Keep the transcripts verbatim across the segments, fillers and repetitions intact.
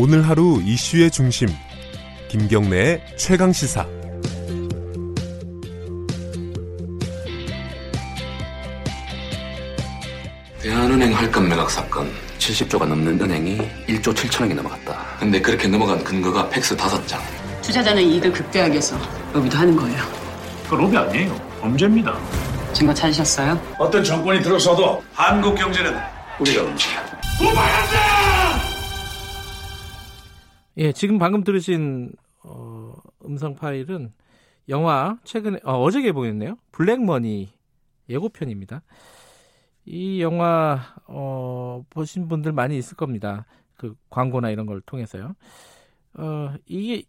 오늘 하루 이슈의 중심, 김경래의 최강시사. 대한은행 할금 매각 사건, 칠십조가 넘는 은행이 일조 칠천억이 넘어갔다. 근데 그렇게 넘어간 근거가 팩스 다섯 장. 투자자는 이익을 극대화하기 위해서 로비도 하는 거예요. 그 로비 아니에요. 범죄입니다. 증거 찾으셨어요? 어떤 정권이 들어서도 한국 경제는 우리가 움직여. 고발하자! 예, 지금 방금 들으신 어, 음성 파일은 영화 최근에 어, 어제 개봉했네요. 블랙머니 예고편입니다. 이 영화 어, 보신 분들 많이 있을 겁니다. 그 광고나 이런 걸 통해서요. 어, 이게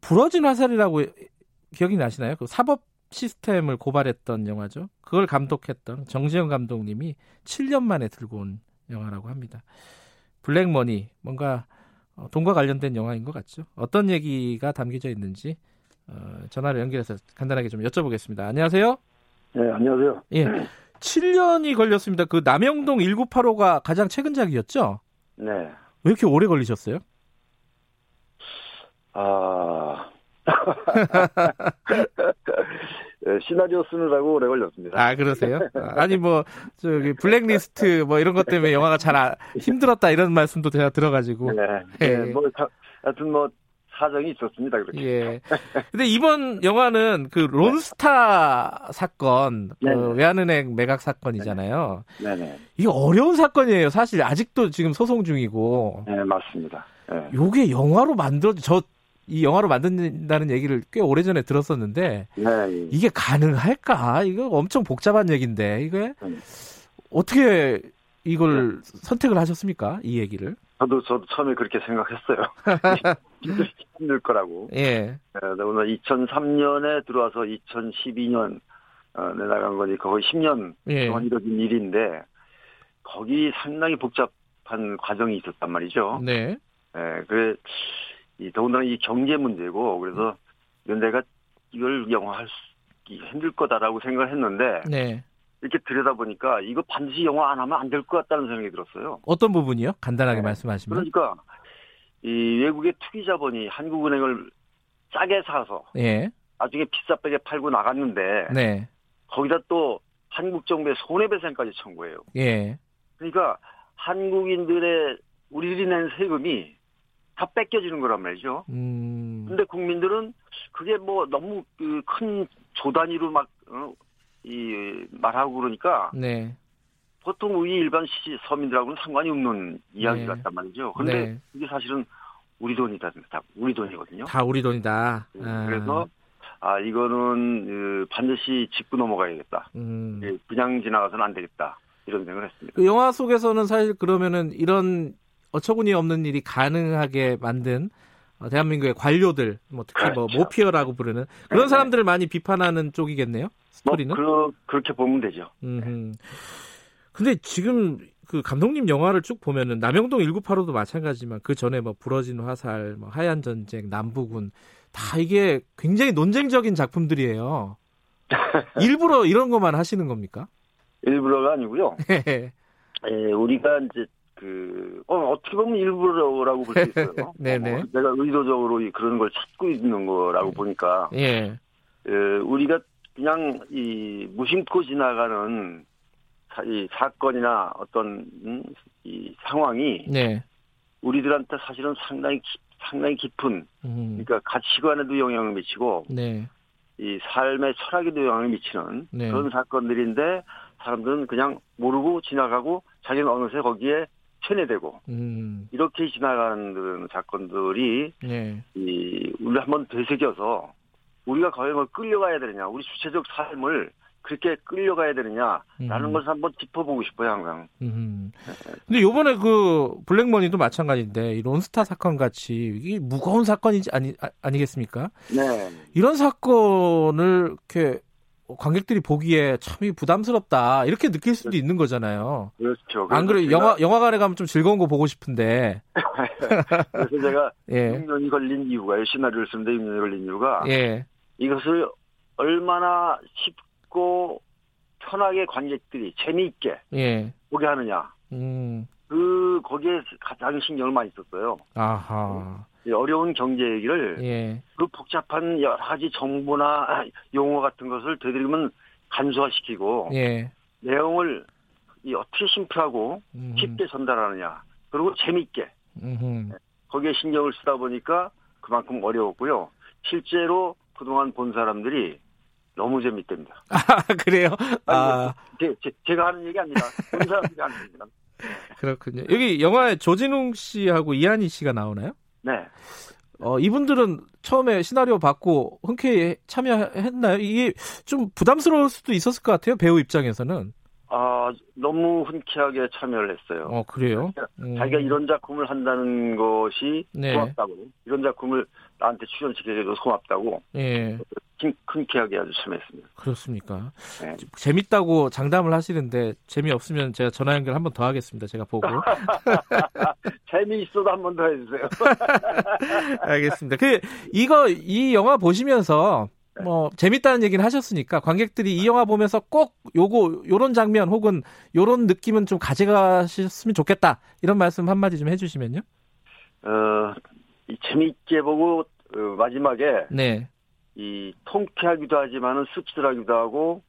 부러진 화살이라고 기억이 나시나요? 그 사법 시스템을 고발했던 영화죠. 그걸 감독했던 정지영 감독님이 칠 년 만에 들고 온 영화라고 합니다. 블랙머니, 뭔가 돈과 관련된 영화인 것 같죠. 어떤 얘기가 담겨져 있는지 어, 전화를 연결해서 간단하게 좀 여쭤보겠습니다. 안녕하세요. 네, 안녕하세요. 예, 칠 년이 걸렸습니다. 그 남영동 일구팔호가 가장 최근작이었죠? 네. 왜 이렇게 오래 걸리셨어요? 아... 시나리오 쓰느라고 오래 걸렸습니다. 아, 그러세요? 아니 뭐 저기 블랙리스트 뭐 이런 것 때문에 영화가 잘 아, 힘들었다 이런 말씀도 제가 들어가지고. 네. 네. 네. 뭐 하여튼 뭐 사정이 있었습니다, 그렇게. 예. 근데 이번 영화는 그 론스타 네. 사건, 그 외환은행 매각 사건이잖아요. 네네. 네네. 이게 어려운 사건이에요. 사실 아직도 지금 소송 중이고. 네, 맞습니다. 네. 요게 영화로 만들어 저 이 영화로 만든다는 얘기를 꽤 오래전에 들었었는데 네, 예. 이게 가능할까? 이거 엄청 복잡한 얘기인데 이게 네. 어떻게 이걸 네. 선택을 하셨습니까? 이 얘기를? 저도 저도 처음에 그렇게 생각했어요. 힘들 거라고. 예. 오늘 네, 이천삼 년에 들어와서 이천십이 년 내나간 거니 거의 십 년 예. 동안 이뤄진 일인데 거기 상당히 복잡한 과정이 있었단 말이죠. 네. 네, 그래. 이 더군다나 이 경제 문제고 그래서 내가 이걸 영화할 수 힘들 거다라고 생각했는데 네. 이렇게 들여다보니까 이거 반드시 영화 안 하면 안 될 것 같다는 생각이 들었어요. 어떤 부분이요? 간단하게 네. 말씀하시면. 그러니까 이 외국의 투기 자본이 한국은행을 싸게 사서 예. 나중에 비싸게 팔고 나갔는데 네. 거기다 또 한국 정부의 손해배상까지 청구해요. 예. 그러니까 한국인들의 우리들이 낸 세금이 다 뺏겨지는 거란 말이죠. 음. 근데 국민들은 그게 뭐 너무 그 큰 조단위로 막, 어, 이, 말하고 그러니까. 네. 보통 우리 일반 시, 서민들하고는 상관이 없는 이야기 네. 같단 말이죠. 근데 네. 이게 사실은 우리 돈이다. 다 우리 돈이거든요. 다 우리 돈이다. 아. 그래서, 아, 이거는, 반드시 짚고 넘어가야겠다. 음. 그냥 지나가서는 안 되겠다. 이런 생각을 했습니다. 그 영화 속에서는 사실 그러면은 이런 어처구니없는 일이 가능하게 만든 대한민국의 관료들, 뭐 특히 그렇죠. 뭐 모피어라고 부르는 그런 사람들을 많이 비판하는 쪽이겠네요. 스토리는 뭐 그, 그렇게 보면 되죠. 음. 근데 지금 그 감독님 영화를 쭉 보면은 남영동 일구팔호도 마찬가지지만 그 전에 뭐 부러진 화살, 뭐 하얀 전쟁, 남부군 다 이게 굉장히 논쟁적인 작품들이에요. 일부러 이런 것만 하시는 겁니까? 일부러가 아니고요. 예, 우리가 이제 그, 어, 어떻게 보면 일부러라고 볼 수 있어요. 네네. 어, 내가 의도적으로 그런 걸 찾고 있는 거라고 네. 보니까. 예. 에, 우리가 그냥 이 무심코 지나가는 사, 이 사건이나 어떤, 음, 이 상황이. 네. 우리들한테 사실은 상당히, 기, 상당히 깊은. 음. 그러니까 가치관에도 영향을 미치고. 네. 이 삶의 철학에도 영향을 미치는. 네. 그런 사건들인데 사람들은 그냥 모르고 지나가고 자기는 어느새 거기에 체내되고 음. 이렇게 지나가는 사건들이 네. 이, 우리 한번 되새겨서 우리가 거의 뭐 끌려가야 되느냐, 우리 주체적 삶을 그렇게 끌려가야 되느냐라는 음. 것을 한번 짚어보고 싶어요, 항상. 음. 근데 이번에 그 블랙머니도 마찬가지인데 이 론스타 사건 같이 이게 무거운 사건이지 아니 아, 아니겠습니까? 네. 이런 사건을 이렇게 관객들이 보기에 참이 부담스럽다 이렇게 느낄 수도 있는 거잖아요. 그렇죠. 안 그래 영화 영화관에 가면 좀 즐거운 거 보고 싶은데. 그래서 제가 예. 육 년이 걸린 이유가요. 시나리오를 쓰는데 육 년이 걸린 이유가 예. 이것을 얼마나 쉽고 편하게 관객들이 재미있게 예. 보게 하느냐. 음. 그 거기에 가장 신경을 많이 썼어요. 아하. 어려운 경제 얘기를 예. 그 복잡한 여러 가지 정보나 용어 같은 것을 되도록이면 간소화시키고 예. 내용을 어떻게 심플하고 음흠. 쉽게 전달하느냐 그리고 재미있게 음흠. 거기에 신경을 쓰다 보니까 그만큼 어려웠고요. 실제로 그동안 본 사람들이 너무 재밌답니다. 아, 그래요? 아. 아니, 제, 제가 하는 얘기 아니라 본 사람들이 하는 얘기입니다. 그렇군요. 여기 영화에 조진웅 씨하고 이한희 씨가 나오나요? 네. 어, 이분들은 처음에 시나리오 받고 흔쾌히 참여했나요? 이게 좀 부담스러울 수도 있었을 것 같아요. 배우 입장에서는. 아, 너무 흔쾌하게 참여를 했어요. 어, 그래요? 음. 자기가 이런 작품을 한다는 것이 네. 고맙다고. 이런 작품을 나한테 출연시켜줘서 고맙다고. 예. 흔쾌하게 아주 참여했습니다. 그렇습니까? 네. 재밌다고 장담을 하시는데 재미없으면 제가 전화 연결 한 번 더 하겠습니다. 제가 보고. 재미있어도 한 번 더 해주세요. 알겠습니다. 그, 이거, 이 영화 보시면서 뭐 재밌다는 얘기는 하셨으니까 관객들이 이 영화 보면서 꼭 요거 요런 장면 혹은 요런 느낌은 좀 가져가셨으면 좋겠다 이런 말씀 한마디 좀 해주시면요. 어, 이 재미있게 보고 어, 마지막에 네. 이 통쾌하기도 하지만은 씁쓸하기도 하고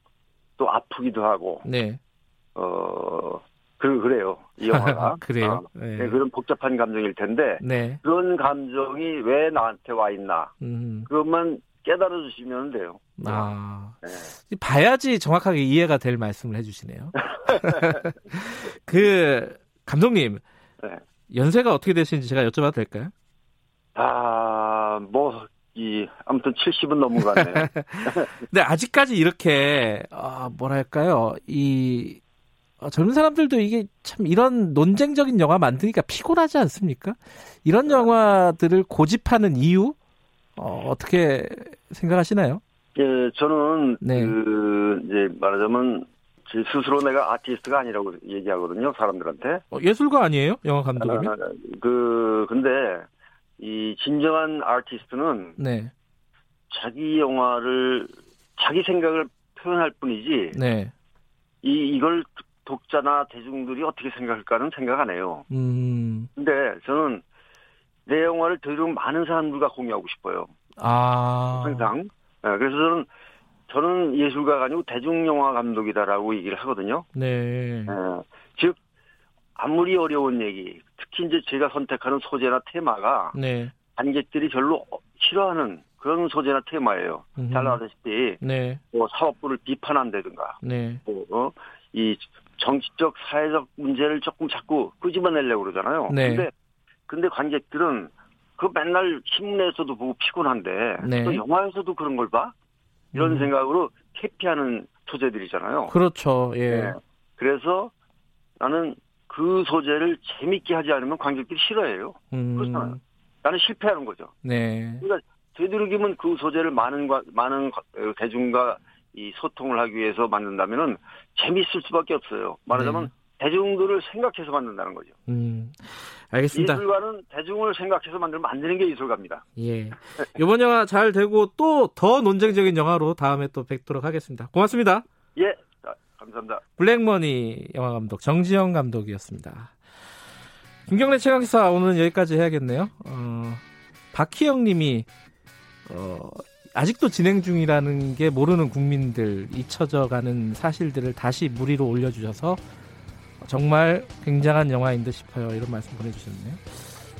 또 아프기도 하고. 네. 어 그 그래요 이 영화가. 그래요. 아, 네. 그런 복잡한 감정일 텐데 네. 그런 감정이 왜 나한테 와 있나. 음. 그것만 깨달아 주시면 돼요. 아, 네. 봐야지 정확하게 이해가 될 말씀을 해주시네요. 그 감독님 네. 연세가 어떻게 되시는지 제가 여쭤봐도 될까요? 아, 뭐 이 아무튼 칠십은 넘은 것 같네요. 근데 아직까지 이렇게 아, 뭐랄까요 이 아, 젊은 사람들도 이게 참 이런 논쟁적인 영화 만드니까 피곤하지 않습니까? 이런 영화들을 고집하는 이유? 어, 어떻게 생각하시나요? 예, 저는, 네. 그, 이제 말하자면, 제 스스로 내가 아티스트가 아니라고 얘기하거든요, 사람들한테. 어, 예술가 아니에요? 영화 감독이면? 아, 그, 근데, 이 진정한 아티스트는, 네. 자기 영화를, 자기 생각을 표현할 뿐이지, 네. 이, 이걸 독자나 대중들이 어떻게 생각할까는 생각 안 해요. 음. 근데 저는, 내 영화를 들으러 많은 사람들과 공유하고 싶어요. 아. 항상. 그래서 저는, 저는 예술가가 아니고 대중영화 감독이다라고 얘기를 하거든요. 네. 즉, 아무리 어려운 얘기, 특히 이제 제가 선택하는 소재나 테마가. 네. 관객들이 별로 싫어하는 그런 소재나 테마예요. 음흠. 잘 아시다시피. 네. 뭐 사업부를 비판한다든가. 네. 뭐, 어, 이 정치적, 사회적 문제를 조금 자꾸 끄집어내려고 그러잖아요. 네. 근데 근데 관객들은 그 맨날 신문에서도 보고 피곤한데 네. 또 영화에서도 그런 걸 봐? 이런 음. 생각으로 회피하는 소재들이잖아요. 그렇죠. 예. 네. 그래서 나는 그 소재를 재밌게 하지 않으면 관객들이 싫어해요. 음. 그렇잖아요. 나는 실패하는 거죠. 네. 그러니까 되도록이면 그 소재를 많은 많은 대중과 이 소통을 하기 위해서 만든다면은 재밌을 수밖에 없어요. 말하자면. 네. 대중들을 생각해서 만든다는 거죠. 음, 알겠습니다. 예술가는 대중을 생각해서 만들면 안 되는 게 예술가입니다. 예. 이번 영화 잘 되고 또 더 논쟁적인 영화로 다음에 또 뵙도록 하겠습니다. 고맙습니다. 예, 감사합니다. 블랙머니 영화 감독 정지영 감독이었습니다. 김경래 최강시사 오늘은 여기까지 해야겠네요. 어, 박희영님이 어, 아직도 진행 중이라는 게 모르는 국민들 잊혀져가는 사실들을 다시 무리로 올려주셔서. 정말 굉장한 영화인 듯 싶어요. 이런 말씀 보내주셨네요.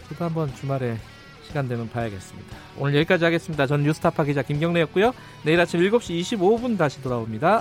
저도 한번 주말에 시간 되면 봐야겠습니다. 오늘 여기까지 하겠습니다. 저는 뉴스타파 기자 김경래였고요. 내일 아침 일곱 시 이십오 분 다시 돌아옵니다.